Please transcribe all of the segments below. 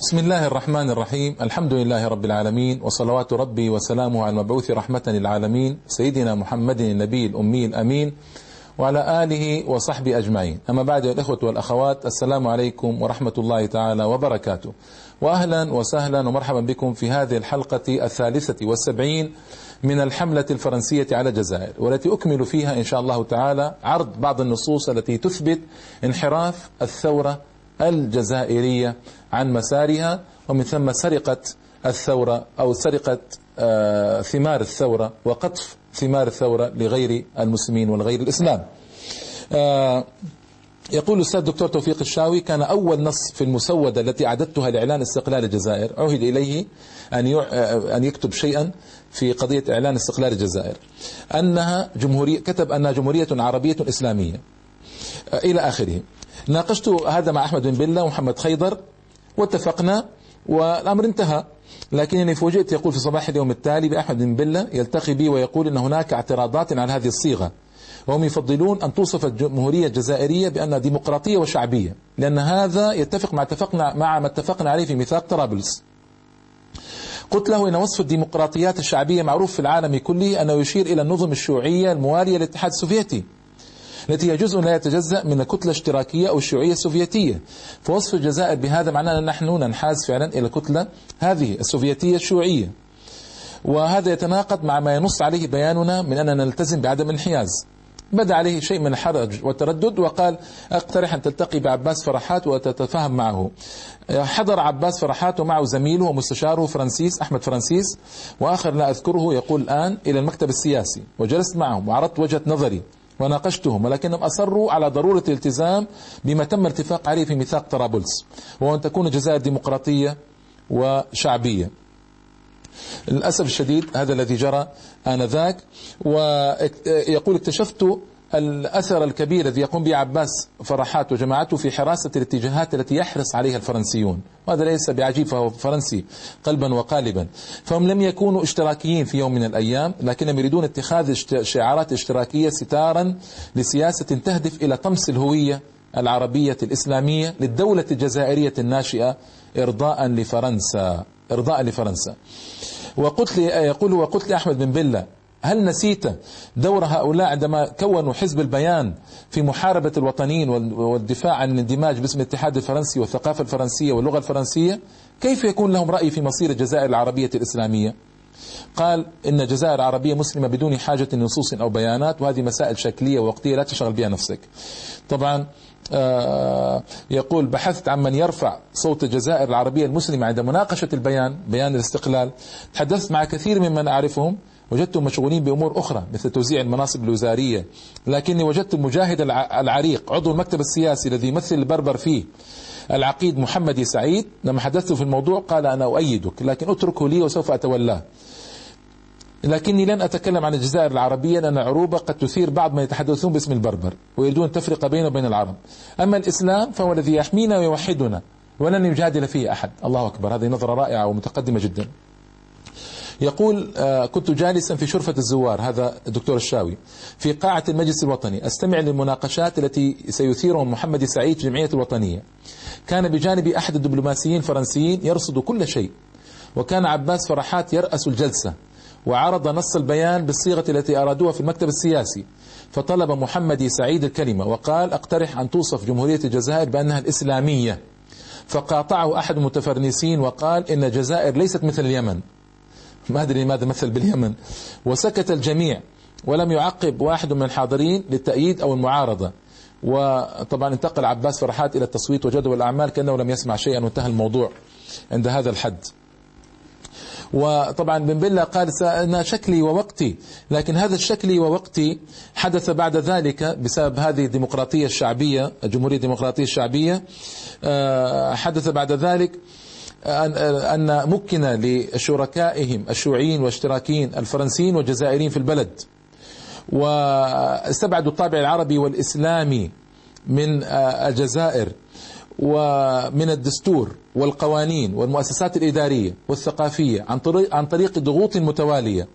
بسم الله الرحمن الرحيم. الحمد لله رب العالمين، وصلوات ربي وسلامه على المبعوث رحمة للعالمين سيدنا محمد النبي الأمي الأمين وعلى آله وصحبه أجمعين. أما بعد، الإخوة والأخوات، السلام عليكم ورحمة الله تعالى وبركاته، وأهلا وسهلا ومرحبا بكم في هذه الحلقة 73 من الحملة الفرنسية على الجزائر، والتي أكمل فيها إن شاء الله تعالى عرض بعض النصوص التي تثبت انحراف الثورة الجزائرية عن مسارها، ومن ثم سرقة الثورة أو سرقة ثمار الثورة وقطف ثمار الثورة لغير المسلمين والغير الإسلام. يقول الأستاذ الدكتور توفيق الشاوي: كان أول نص في المسودة التي أعددتها لإعلان استقلال الجزائر عهد إليه أن يكتب شيئا في قضية إعلان استقلال الجزائر، أنها جمهورية، كتب أنها جمهورية عربية إسلامية إلى آخره. ناقشت هذا مع أحمد بن بلة ومحمد خيضر واتفقنا والأمر انتهى، لكنني فوجئت يقول في صباح اليوم التالي بأحمد بن بلة يلتقي بي ويقول أن هناك اعتراضات على هذه الصيغة، وهم يفضلون أن توصف الجمهورية الجزائرية بأنها ديمقراطية وشعبية، لأن هذا يتفق مع ما اتفقنا عليه في ميثاق طرابلس. قلت له إن وصف الديمقراطيات الشعبية معروف في العالم كله، أنه يشير إلى النظم الشيوعية الموالية للاتحاد السوفيتي التي هي جزء لا يتجزأ من الكتلة الاشتراكية أو الشيوعية السوفيتية، فوصف الجزائر بهذا معناه أن نحن ننحاز فعلا إلى الكتلة هذه السوفيتية الشيوعية، وهذا يتناقض مع ما ينص عليه بياننا من أننا نلتزم بعدم الانحياز. بدأ عليه شيء من الحرج والتردد وقال: أقترح أن تلتقي بعباس فرحات وتتفاهم معه. حضر عباس فرحات ومعه زميله ومستشاره فرانسيس احمد فرانسيس وآخر لا أذكره يقول الآن إلى المكتب السياسي، وجلست معهم وعرضت وجهة نظري وناقشتهم، ولكنهم أصروا على ضرورة الالتزام بما تم الاتفاق عليه في ميثاق طرابلس، وأن تكون الجزائر ديمقراطية وشعبية. للأسف الشديد هذا الذي جرى آنذاك. ويقول: اكتشفت الأثر الكبير الذي يقوم به عباس فرحات وجماعته في حراسة الاتجاهات التي يحرص عليها الفرنسيون، وهذا ليس بعجيب، فهو فرنسي قلبا وقالبا. فهم لم يكونوا اشتراكيين في يوم من الأيام، لكنهم يريدون اتخاذ شعارات اشتراكية ستارا لسياسة تهدف إلى طمس الهوية العربية الإسلامية للدولة الجزائرية الناشئة إرضاء لفرنسا. وقلت لي أحمد بن بلة: هل نسيت دور هؤلاء عندما كونوا حزب البيان في محاربة الوطنيين والدفاع عن الاندماج باسم الاتحاد الفرنسي والثقافة الفرنسية واللغة الفرنسية؟ كيف يكون لهم رأي في مصير الجزائر العربية الإسلامية؟ قال: إن الجزائر عربية مسلمة بدون حاجة لنصوص أو بيانات، وهذه مسائل شكلية ووقتية لا تشغل بها نفسك. طبعا يقول: بحثت عن من يرفع صوت الجزائر العربية المسلمة عند مناقشة بيان الاستقلال، تحدثت مع كثير ممن أعرفهم، وجدتهم مشغولين بأمور أخرى مثل توزيع المناصب الوزارية، لكني وجدت المجاهد العريق عضو المكتب السياسي الذي يمثل البربر فيه العقيد محمد سعيد، لما حدثته في الموضوع قال: أنا أؤيدك، لكن أتركه لي وسوف أتولاه، لكني لن أتكلم عن الجزائر العربية لأن عروبة قد تثير بعض من يتحدثون باسم البربر ويريدون تفرقة بينه وبين العرب، أما الإسلام فهو الذي يحمينا ويوحدنا ولن يجادل فيه أحد. الله أكبر، هذه نظرة رائعة ومتقدمة جدا. يقول: كنت جالسا في شرفة الزوار، هذا الدكتور الشاوي، في قاعة المجلس الوطني أستمع للمناقشات التي سيثيرها محمد سعيد في الجمعية الوطنية، كان بجانبي أحد الدبلوماسيين الفرنسيين يرصد كل شيء، وكان عباس فرحات يرأس الجلسة، وعرض نص البيان بالصيغة التي أرادوها في المكتب السياسي، فطلب محمد سعيد الكلمة وقال: أقترح أن توصف جمهورية الجزائر بأنها الإسلامية، فقاطعه أحد المتفرنسين وقال: إن الجزائر ليست مثل اليمن. ما أدري لماذا مثل باليمن. وسكت الجميع ولم يعقب واحد من الحاضرين للتأييد أو المعارضة، وطبعا انتقل عباس فرحات إلى التصويت وجدول الأعمال كأنه لم يسمع شيئا، وانتهى الموضوع عند هذا الحد. وطبعا بن بلة قال: أنا شكلي ووقتي، لكن هذا الشكلي ووقتي حدث بعد ذلك بسبب هذه الديمقراطية الشعبية، الجمهورية الديمقراطية الشعبية. حدث بعد ذلك أن مكن لشركائهم الشيوعيين والاشتراكيين الفرنسيين والجزائريين في البلد، واستبعدوا الطابع العربي والإسلامي من الجزائر ومن الدستور والقوانين والمؤسسات الإدارية والثقافية عن طريق ضغوط متوالية،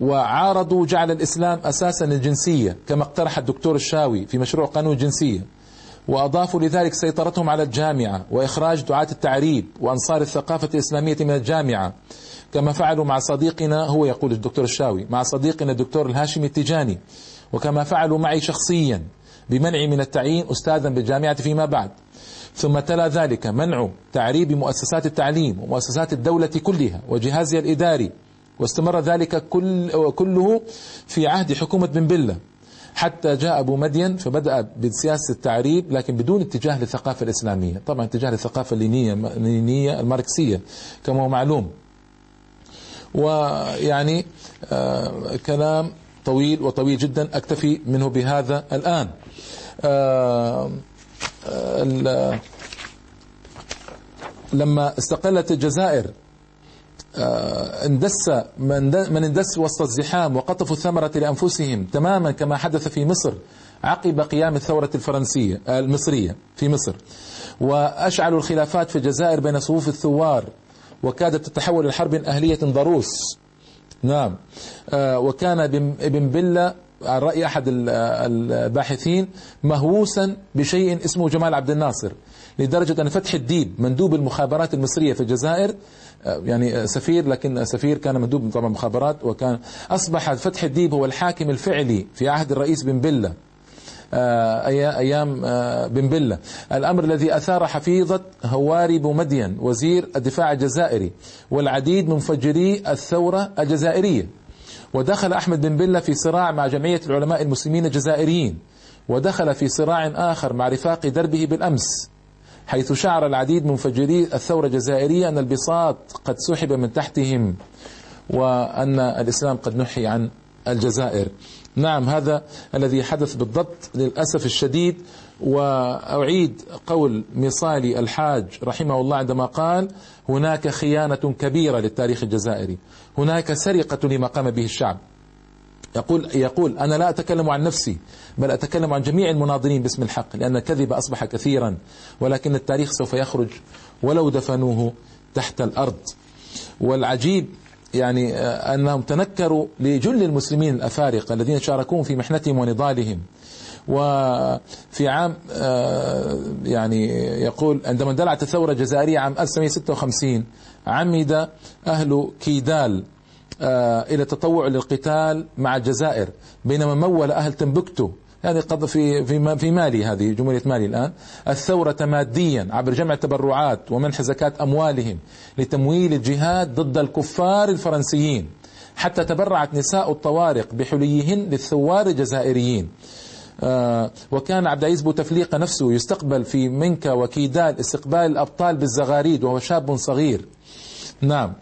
وعارضوا جعل الإسلام أساسا الجنسية كما اقترح الدكتور الشاوي في مشروع قانون الجنسية، وأضافوا لذلك سيطرتهم على الجامعة وإخراج دعاة التعريب وأنصار الثقافة الإسلامية من الجامعة، كما فعلوا مع صديقنا، هو يقول الدكتور الشاوي، مع صديقنا الدكتور الهاشمي التجاني، وكما فعلوا معي شخصيا بمنعي من التعيين أستاذا بالجامعة فيما بعد. ثم تلا ذلك منع تعريب مؤسسات التعليم ومؤسسات الدولة كلها وجهازها الإداري، واستمر ذلك كله في عهد حكومة بن بلة حتى جاء أبو مدين، فبدأ بسياسة التعريب لكن بدون اتجاه للثقافة الإسلامية، طبعا اتجاه للثقافة اللينية الماركسية كما هو معلوم. ويعني كلام طويل وطويل جدا أكتفي منه بهذا الآن. لما استقلت الجزائر اندس وسط الزحام وقطفوا الثمرة لأنفسهم تماما كما حدث في مصر عقب قيام الثورة الفرنسية المصرية في مصر، وأشعلوا الخلافات في الجزائر بين صفوف الثوار، وكادت تتحول لحرب أهلية ضروس. نعم، وكان ابن بلة على رأي أحد الباحثين مهووسا بشيء اسمه جمال عبد الناصر، لدرجة أن فتح الديب مندوب المخابرات المصرية في الجزائر، يعني سفير، لكن سفير كان مندوب طبعا مخابرات، وكان أصبح فتح الديب هو الحاكم الفعلي في عهد الرئيس بن بلة، أيام بن بلة. الأمر الذي أثار حفيظة هواري بومدين وزير الدفاع الجزائري والعديد من مفجري الثورة الجزائرية. ودخل أحمد بن بلة في صراع مع جمعية العلماء المسلمين الجزائريين، ودخل في صراع آخر مع رفاق دربه بالأمس، حيث شعر العديد من مفجري الثورة الجزائرية أن البساط قد سحب من تحتهم وأن الإسلام قد نحي عن الجزائر. نعم، هذا الذي حدث بالضبط للأسف الشديد. وأعيد قول مصالي الحاج رحمه الله عندما قال: هناك خيانة كبيرة للتاريخ الجزائري، هناك سرقة لما قام به الشعب. يقول أنا لا أتكلم عن نفسي، بل أتكلم عن جميع المناضلين باسم الحق، لأن الكذب أصبح كثيرا، ولكن التاريخ سوف يخرج ولو دفنوه تحت الأرض. والعجيب يعني أنهم تنكروا لجل المسلمين الأفارقة الذين شاركون في محنتهم ونضالهم. وفي عام يعني يقول عندما اندلعت الثورة الجزائرية عام 1956، عمد أهل كيدال إلى التطوع للقتال مع الجزائر، بينما مول أهل تمبكتو، يعني قضى في مالي، هذه جمهورية مالي الآن، الثورة ماديا عبر جمع تبرعات ومنح زكاة أموالهم لتمويل الجهاد ضد الكفار الفرنسيين، حتى تبرعت نساء الطوارق بحليهن للثوار الجزائريين. وكان عبد العزيز بوتفليقة نفسه يستقبل في منكا وكيدال استقبال الأبطال بالزغاريد وهو شاب صغير. نعم،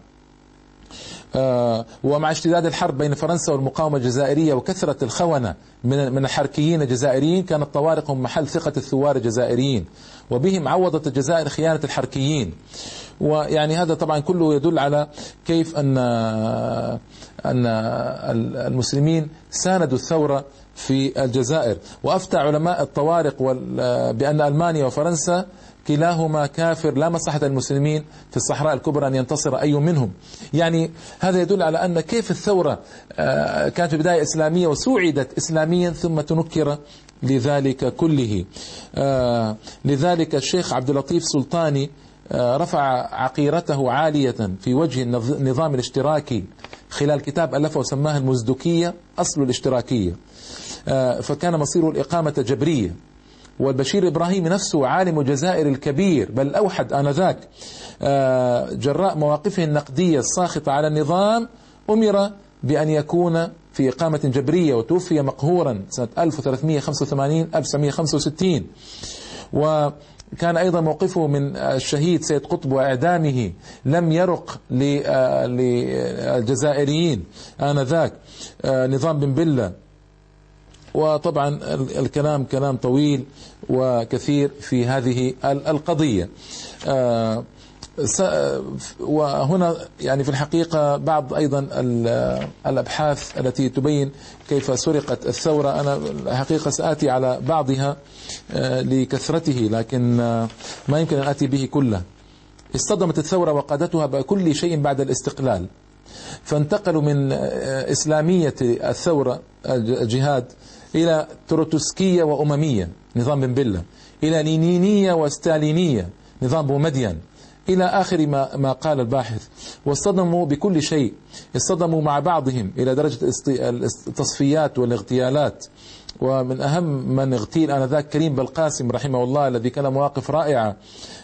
ومع اشتداد الحرب بين فرنسا والمقاومة الجزائرية وكثرة الخونة من الحركيين الجزائريين، كانت طوارق هم محل ثقة الثوار الجزائريين، وبهم عوضت الجزائر خيانة الحركيين. ويعني هذا طبعا كله يدل على كيف أن المسلمين ساندوا الثورة في الجزائر. وأفتى علماء الطوارق بأن ألمانيا وفرنسا كلاهما كافر، لا مصلحة المسلمين في الصحراء الكبرى أن ينتصر أي منهم. يعني هذا يدل على أن كيف الثورة كانت في بداية إسلامية وسوعدت إسلاميا ثم تنكر لذلك كله. لذلك الشيخ عبد اللطيف سلطاني رفع عقيرته عالية في وجه النظام الاشتراكي خلال كتاب ألفه وسماه المزدكية أصل الاشتراكية، فكان مصيره الإقامة الجبرية. والبشير إبراهيم نفسه عالم الجزائر الكبير، بل أوحد آنذاك، جراء مواقفه النقدية الساخطة على النظام، أمر بأن يكون في إقامة جبرية، وتوفي مقهورا سنة 1965. وكان أيضا موقفه من الشهيد سيد قطب وإعدامه لم يرق للجزائريين آنذاك، نظام بن بلة. وطبعا الكلام كلام طويل وكثير في هذه القضية. وهنا يعني في الحقيقة بعض أيضا الأبحاث التي تبين كيف سرقت الثورة، أنا الحقيقة سآتي على بعضها لكثرته، لكن ما يمكن أن آتي به كله. اصطدمت الثورة وقادتها بكل شيء بعد الاستقلال، فانتقلوا من إسلامية الثورة الجهاد إلى تروتسكية وأممية نظام بن بلة، إلى لينينية وستالينية نظام بومدين، إلى آخر ما قال الباحث. واصطدموا بكل شيء، اصطدموا مع بعضهم إلى درجة التصفيات والاغتيالات. ومن أهم من اغتيل آنذاك كريم بالقاسم رحمه الله، الذي كان مواقف رائعة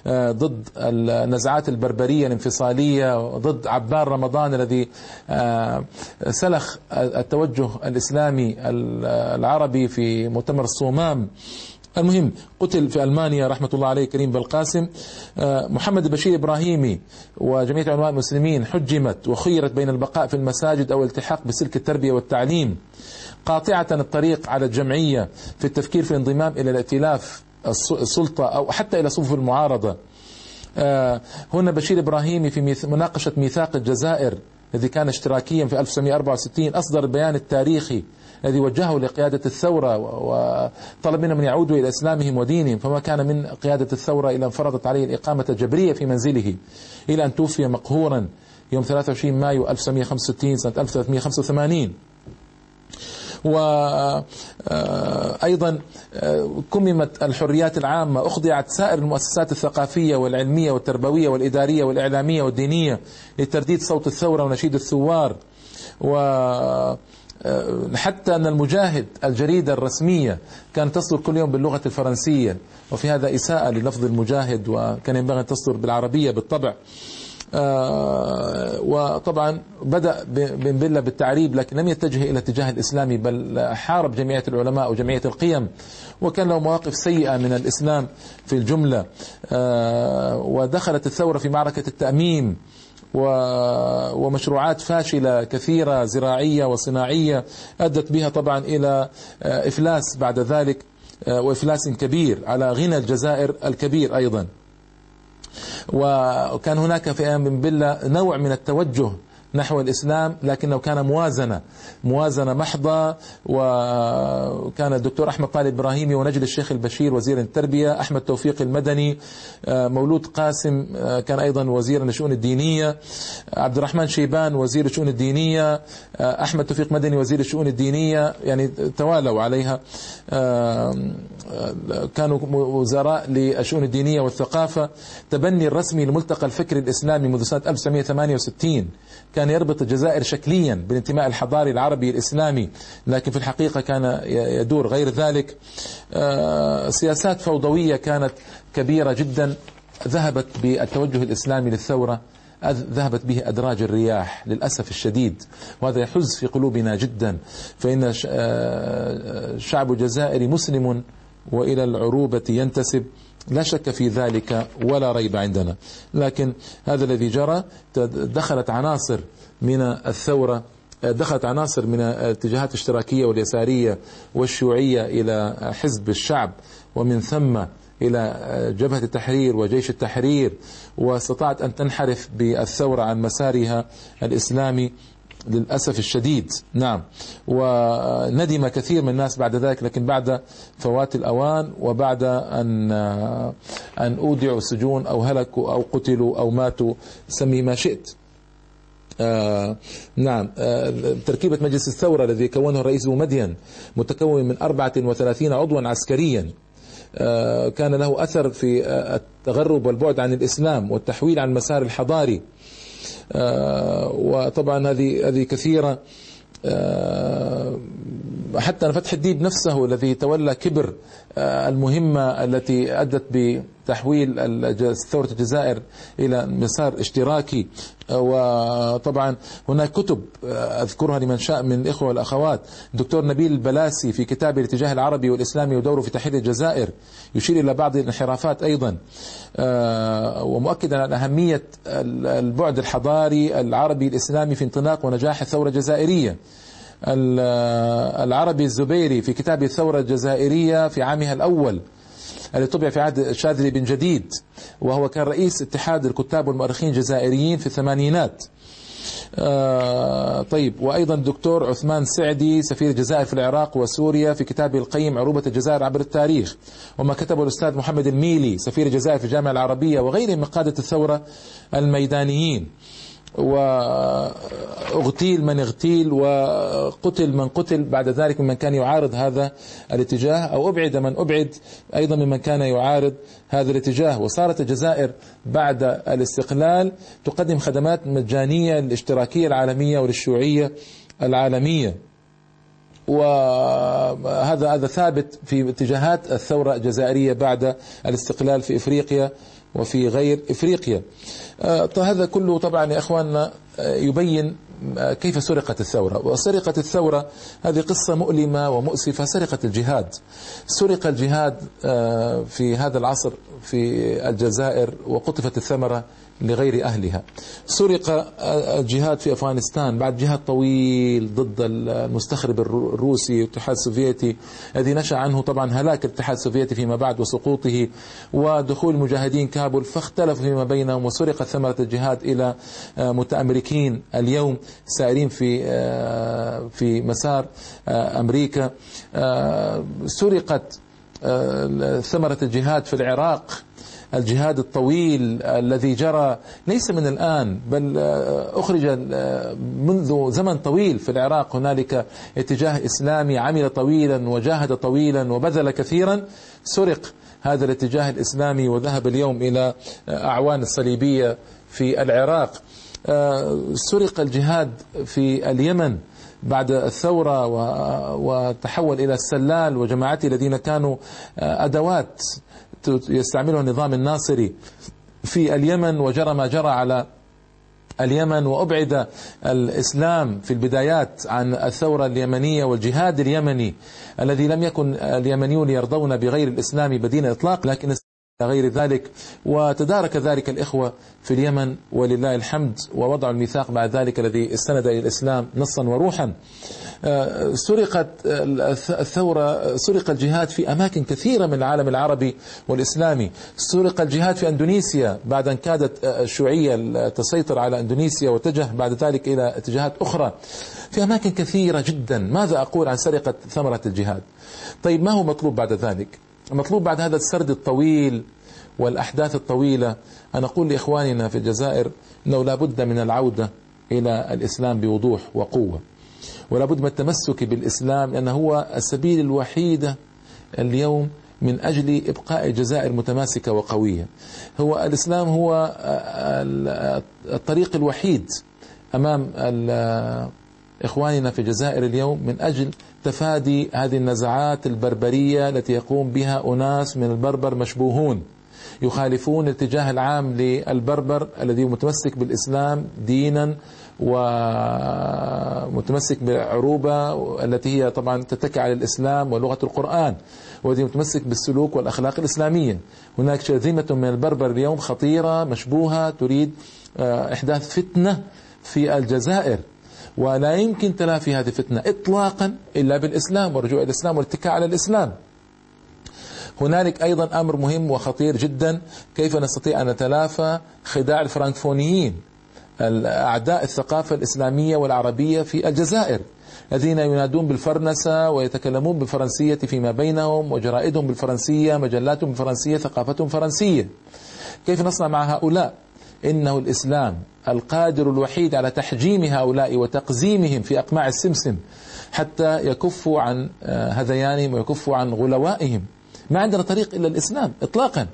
ضد النزعات البربرية الانفصالية، ضد عبار رمضان الذي سلخ التوجه الإسلامي العربي في مؤتمر الصومام. المهم قتل في ألمانيا رحمة الله عليه كريم بالقاسم. محمد بشير إبراهيمي وجميع علماء المسلمين حجمت وخيرت بين البقاء في المساجد أو الالتحاق بسلك التربية والتعليم، قاطعة الطريق على الجمعية في التفكير في الانضمام إلى الائتلاف السلطة أو حتى إلى صفوف المعارضة. هنا بشير إبراهيمي في مناقشة ميثاق الجزائر الذي كان اشتراكيا في 1964 أصدر البيان التاريخي الذي وجهه لقيادة الثورة وطلب منهم أن يعودوا إلى إسلامهم ودينهم، فما كان من قيادة الثورة إلى انفرضت عليه الإقامة الجبرية في منزله إلى أن توفي مقهورا يوم 23 مايو 1965 سنة 1385. وأيضا كممت الحريات العامة، أخضعت سائر المؤسسات الثقافية والعلمية والتربوية والإدارية والإعلامية والدينية لترديد صوت الثورة ونشيد الثوار. حتى أن المجاهد الجريدة الرسمية كانت تصدر كل يوم باللغة الفرنسية، وفي هذا إساءة للفظ المجاهد، وكان ينبغي أن تصدر بالعربية بالطبع. وطبعا بدأ بن بلة بالتعريب، لكن لم يتجه إلى الاتجاه الإسلامي، بل حارب جمعية العلماء وجمعية القيم، وكان له مواقف سيئة من الإسلام في الجملة. ودخلت الثورة في معركة التأميم ومشروعات فاشلة كثيرة زراعية وصناعية أدت بها طبعا إلى إفلاس بعد ذلك، وإفلاس كبير على غنى الجزائر الكبير أيضا. وكان هناك في أيام بن بلة نوع من التوجه نحو الإسلام، لكنه كان موازنة محضة. وكان الدكتور أحمد طالب إبراهيمي ونجل الشيخ البشير وزير التربية، أحمد توفيق المدني، مولود قاسم كان أيضا وزيرا للشؤون الدينية، عبد الرحمن شيبان وزير الشؤون الدينية، أحمد توفيق مدني وزير الشؤون الدينية، يعني توالوا عليها، كانوا وزراء للشؤون الدينية والثقافة. تبني الرسمي للملتقى الفكري الإسلامي منذ سنة 1968 كان يربط الجزائر شكليا بالانتماء الحضاري العربي الإسلامي، لكن في الحقيقة كان يدور غير ذلك. سياسات فوضوية كانت كبيرة جدا، ذهبت بالتوجه الإسلامي للثورة، ذهبت به أدراج الرياح للأسف الشديد، وهذا يحز في قلوبنا جدا، فإن شعب الجزائري مسلم وإلى العروبة ينتسب، لا شك في ذلك ولا ريب عندنا. لكن هذا الذي جرى، دخلت عناصر من الاتجاهات الاشتراكية واليسارية والشيوعية إلى حزب الشعب، ومن ثم إلى جبهة التحرير وجيش التحرير، واستطاعت أن تنحرف بالثورة عن مسارها الإسلامي للأسف الشديد. نعم، وندم كثير من الناس بعد ذلك، لكن بعد فوات الأوان، وبعد أن أودعوا السجون أو هلكوا أو قتلوا أو ماتوا، سمي ما شئت. نعم، تركيبة مجلس الثورة الذي كونه الرئيس بومدين متكون من 34 عضوا عسكريا، كان له أثر في التغرب والبعد عن الإسلام والتحويل عن المسار الحضاري. وطبعا هذه كثيرة. حتى فتح الديب نفسه الذي تولى كبر المهمة التي أدت بتحويل ثورة الجزائر إلى مسار اشتراكي. وطبعا هناك كتب أذكرها لمن شاء من الإخوة والأخوات. دكتور نبيل البلاسي في كتابه الاتجاه العربي والإسلامي ودوره في تحرير الجزائر يشير إلى بعض الانحرافات أيضا، ومؤكدا على أهمية البعد الحضاري العربي الإسلامي في انطلاق ونجاح الثورة الجزائرية. العربي الزبيري في كتابه الثورة الجزائرية في عامها الأول الذي طبع في عهد شاذلي بن جديد، وهو كان رئيس اتحاد الكتاب والمؤرخين الجزائريين في الثمانينات. طيب، وأيضا الدكتور عثمان سعدي سفير الجزائر في العراق وسوريا في كتابه القيم عروبة الجزائر عبر التاريخ، وما كتبه الأستاذ محمد الميلي سفير الجزائر في الجامعة العربية وغيرهم من قادة الثورة الميدانيين. واغتيل من اغتيل وقتل من قتل بعد ذلك ممن كان يعارض هذا الاتجاه، أو أبعد من أبعد أيضا ممن كان يعارض هذا الاتجاه. وصارت الجزائر بعد الاستقلال تقدم خدمات مجانية للاشتراكية العالمية وللشيوعية العالمية، وهذا ثابت في اتجاهات الثورة الجزائرية بعد الاستقلال في إفريقيا وفي غير إفريقيا. هذا كله طبعا يا إخواننا يبين كيف سرقت الثورة. وسرقة الثورة هذه قصة مؤلمة ومؤسفة. سرقة الجهاد، سرق الجهاد في هذا العصر في الجزائر وقطفت الثمرة لغير أهلها. سرق الجهاد في أفغانستان بعد جهاد طويل ضد المستخرب الروسي والاتحاد السوفيتي الذي نشأ عنه طبعا هلاك الاتحاد السوفيتي فيما بعد وسقوطه ودخول مجاهدين كابل فاختلفوا فيما بينهم، وسرقت ثمرة الجهاد إلى متأمريكيين اليوم سائرين في مسار أمريكا. سرقت ثمرة الجهاد في العراق، الجهاد الطويل الذي جرى ليس من الآن بل أخرج منذ زمن طويل. في العراق هنالك اتجاه إسلامي عمل طويلا وجاهد طويلا وبذل كثيرا، سرق هذا الاتجاه الإسلامي وذهب اليوم إلى أعوان الصليبية في العراق. سرق الجهاد في اليمن بعد الثورة وتحول إلى السلال وجماعته الذين كانوا أدوات يستعملها النظام الناصري في اليمن، وجرى ما جرى على اليمن، وأبعد الإسلام في البدايات عن الثورة اليمنية والجهاد اليمني الذي لم يكن اليمنيون يرضون بغير الإسلام بدين إطلاق لكن غير ذلك، وتدارك ذلك الإخوة في اليمن ولله الحمد ووضعوا الميثاق بعد ذلك الذي استند إلى الإسلام نصا وروحا. سرقت الثورة، سرق الجهاد في أماكن كثيرة من العالم العربي والإسلامي. سرق الجهاد في أندونيسيا بعد أن كادت الشيوعية تسيطر على أندونيسيا واتجه بعد ذلك إلى اتجاهات أخرى في أماكن كثيرة جدا. ماذا أقول عن سرقة ثمرة الجهاد؟ طيب ما هو مطلوب بعد ذلك؟ المطلوب بعد هذا السرد الطويل والأحداث الطويلة أن أقول لإخواننا في الجزائر أنه لا بد من العودة إلى الإسلام بوضوح وقوة، ولا بد من التمسك بالإسلام لأنه هو السبيل الوحيد اليوم من أجل إبقاء الجزائر متماسكة وقوية. هو الإسلام هو الطريق الوحيد أمام إخواننا في الجزائر اليوم من أجل تفادي هذه النزعات البربرية التي يقوم بها أناس من البربر مشبوهون يخالفون الاتجاه العام للبربر الذي متمسك بالإسلام دينا ومتمسك بالعروبة التي هي طبعا تتكى على الإسلام ولغة القرآن، والذي متمسك بالسلوك والأخلاق الإسلامية. هناك شرذمة من البربر اليوم خطيرة مشبوهة تريد إحداث فتنة في الجزائر، ولا يمكن تلافي هذه الفتنة إطلاقا إلا بالإسلام ورجوع الإسلام والاتكاء على الإسلام. هنالك أيضا أمر مهم وخطير جدا، كيف نستطيع أن نتلافى خداع الفرنكفونيين أعداء الثقافة الإسلامية والعربية في الجزائر الذين ينادون بالفرنسة ويتكلمون بالفرنسية فيما بينهم وجرائدهم بالفرنسية مجلاتهم بالفرنسية ثقافتهم فرنسية. كيف نصنع مع هؤلاء؟ إنه الإسلام القادر الوحيد على تحجيم هؤلاء وتقزيمهم في أقماع السمسم حتى يكفوا عن هذيانهم ويكفوا عن غلوائهم. ما عندنا طريق إلا الإسلام إطلاقا.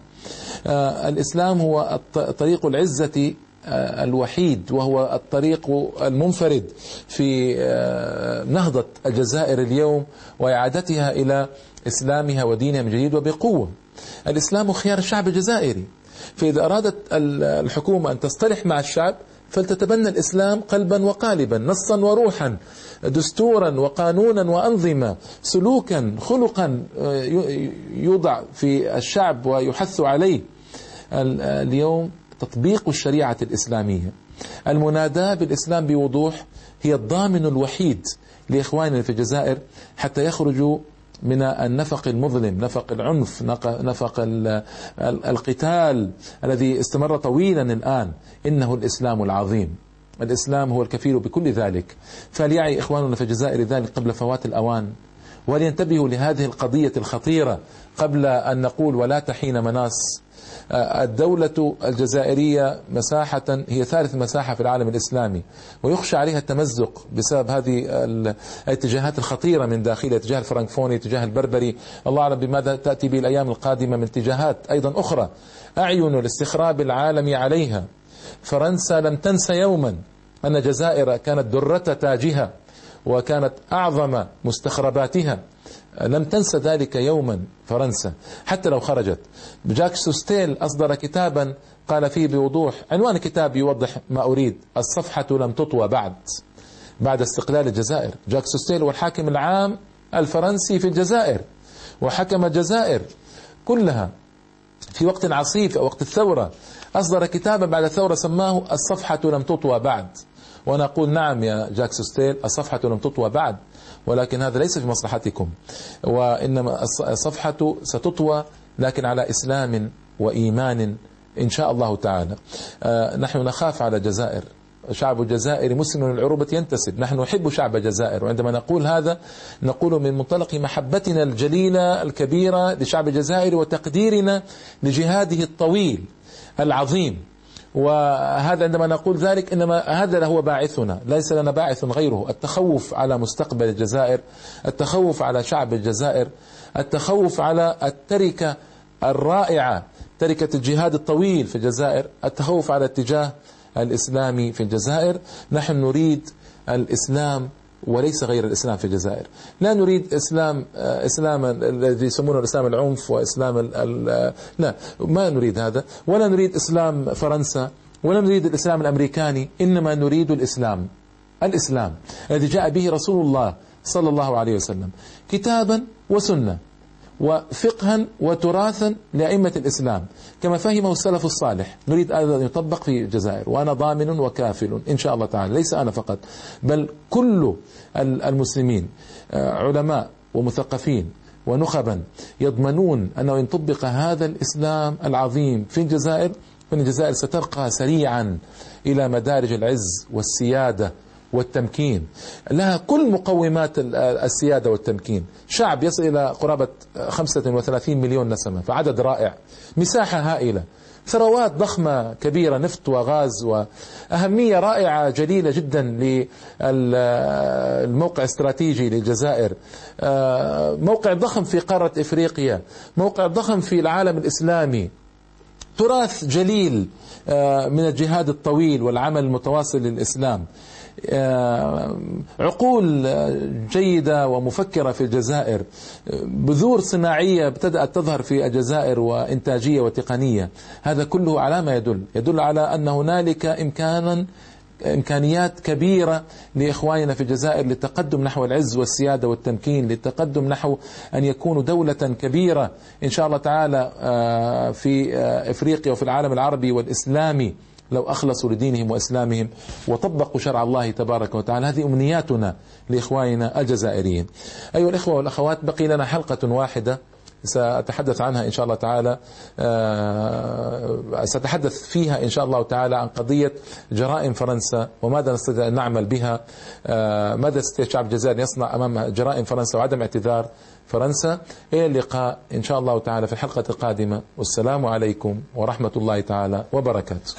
الإسلام هو طريق العزة الوحيد، وهو الطريق المنفرد في نهضة الجزائر اليوم وإعادتها إلى إسلامها ودينها من جديد وبقوة. الإسلام خيار الشعب الجزائري، فإذا أرادت الحكومة أن تصطلح مع الشعب فلتتبنى الإسلام قلبا وقالبا، نصا وروحا، دستورا وقانونا وأنظمة، سلوكا خلقا يوضع في الشعب ويحث عليه. اليوم تطبيق الشريعة الإسلامية، المناداة بالإسلام بوضوح هي الضامن الوحيد لإخواننا في الجزائر حتى يخرجوا من النفق المظلم، نفق العنف، نفق القتال الذي استمر طويلا الآن. إنه الإسلام العظيم، الإسلام هو الكفيل بكل ذلك. فليعي إخواننا في الجزائر ذلك قبل فوات الأوان، ولينتبهوا لهذه القضية الخطيرة قبل أن نقول ولا تحين مناص. الدولة الجزائرية مساحة هي ثالث مساحة في العالم الإسلامي، ويخشى عليها التمزق بسبب هذه الاتجاهات الخطيرة من داخلها، اتجاه الفرنكفوني، اتجاه البربري، الله أعلم بماذا تأتي به الأيام القادمة من اتجاهات أيضا أخرى أعين الاستخراب العالمي عليها. فرنسا لم تنس يوما أن الجزائر كانت درة تاجها وكانت أعظم مستخرباتها، لم تنس ذلك يوما فرنسا حتى لو خرجت. جاك سوستيل أصدر كتابا قال فيه بوضوح، عنوان الكتاب يوضح ما أريد، الصفحة لم تطوى بعد استقلال الجزائر. جاك سوستيل هو الحاكم العام الفرنسي في الجزائر، وحكم الجزائر كلها في وقت عصيب أو وقت الثورة. أصدر كتابا بعد الثورة سماه الصفحة لم تطوى بعد، وأنا أقول نعم يا جاك سوستيل، الصفحة لم تطوى بعد، ولكن هذا ليس في مصلحتكم، وإنما الصفحة ستطوى لكن على إسلام وإيمان إن شاء الله تعالى. نحن نخاف على الجزائر، شعب الجزائر مسلم للعروبة ينتسب، نحن نحب شعب الجزائر، وعندما نقول هذا نقول من منطلق محبتنا الجليلة الكبيرة لشعب الجزائر وتقديرنا لجهاده الطويل العظيم. وهذا عندما نقول ذلك إنما هذا هو باعثنا، ليس لنا باعث غيره. التخوف على مستقبل الجزائر، التخوف على شعب الجزائر، التخوف على التركة الرائعة، تركة الجهاد الطويل في الجزائر، التخوف على اتجاه الإسلامي في الجزائر. نحن نريد الإسلام وليس غير الإسلام في الجزائر، لا نريد إسلام الذي يسمونه الإسلام العنف وإسلام لا، ما نريد هذا، ولا نريد إسلام فرنسا، ولا نريد الإسلام الأمريكاني، إنما نريد الإسلام الذي جاء به رسول الله صلى الله عليه وسلم كتابا وسنة وفقها وتراثا لأئمة الإسلام كما فهمه السلف الصالح. نريد أن يطبق في الجزائر، وأنا ضامن وكافل إن شاء الله تعالى، ليس أنا فقط بل كل المسلمين علماء ومثقفين ونخبا يضمنون أنه إن طبق هذا الإسلام العظيم في الجزائر فإن الجزائر سترقى سريعا إلى مدارج العز والسيادة والتمكين. لها كل مقومات السيادة والتمكين، شعب يصل إلى قرابة 35 مليون نسمة، فعدد رائع، مساحة هائلة، ثروات ضخمة كبيرة، نفط وغاز، وأهمية رائعة جليلة جدا للموقع الاستراتيجي للجزائر، موقع ضخم في قارة إفريقيا، موقع ضخم في العالم الإسلامي، تراث جليل من الجهاد الطويل والعمل المتواصل للإسلام، عقول جيدة ومفكرة في الجزائر، بذور صناعية بدأت تظهر في الجزائر وإنتاجية وتقنية. هذا كله على ما يدل على أن هنالك إمكانيات كبيرة لإخواننا في الجزائر للتقدم نحو العز والسيادة والتمكين، للتقدم نحو أن يكونوا دولة كبيرة إن شاء الله تعالى في إفريقيا وفي العالم العربي والإسلامي لو أخلصوا لدينهم وإسلامهم وطبقوا شرع الله تبارك وتعالى. هذه أمنياتنا لإخواننا الجزائريين. أيها الإخوة والأخوات، بقي لنا حلقة واحدة سأتحدث عنها إن شاء الله تعالى، سأتحدث فيها إن شاء الله تعالى عن قضية جرائم فرنسا وماذا نستطيع أن نعمل بها، ماذا يستطيع الشعب الجزائري يصنع أمام جرائم فرنسا وعدم اعتذار فرنسا. إلى اللقاء إن شاء الله تعالى في الحلقة القادمة، والسلام عليكم ورحمة الله تعالى وبركاته.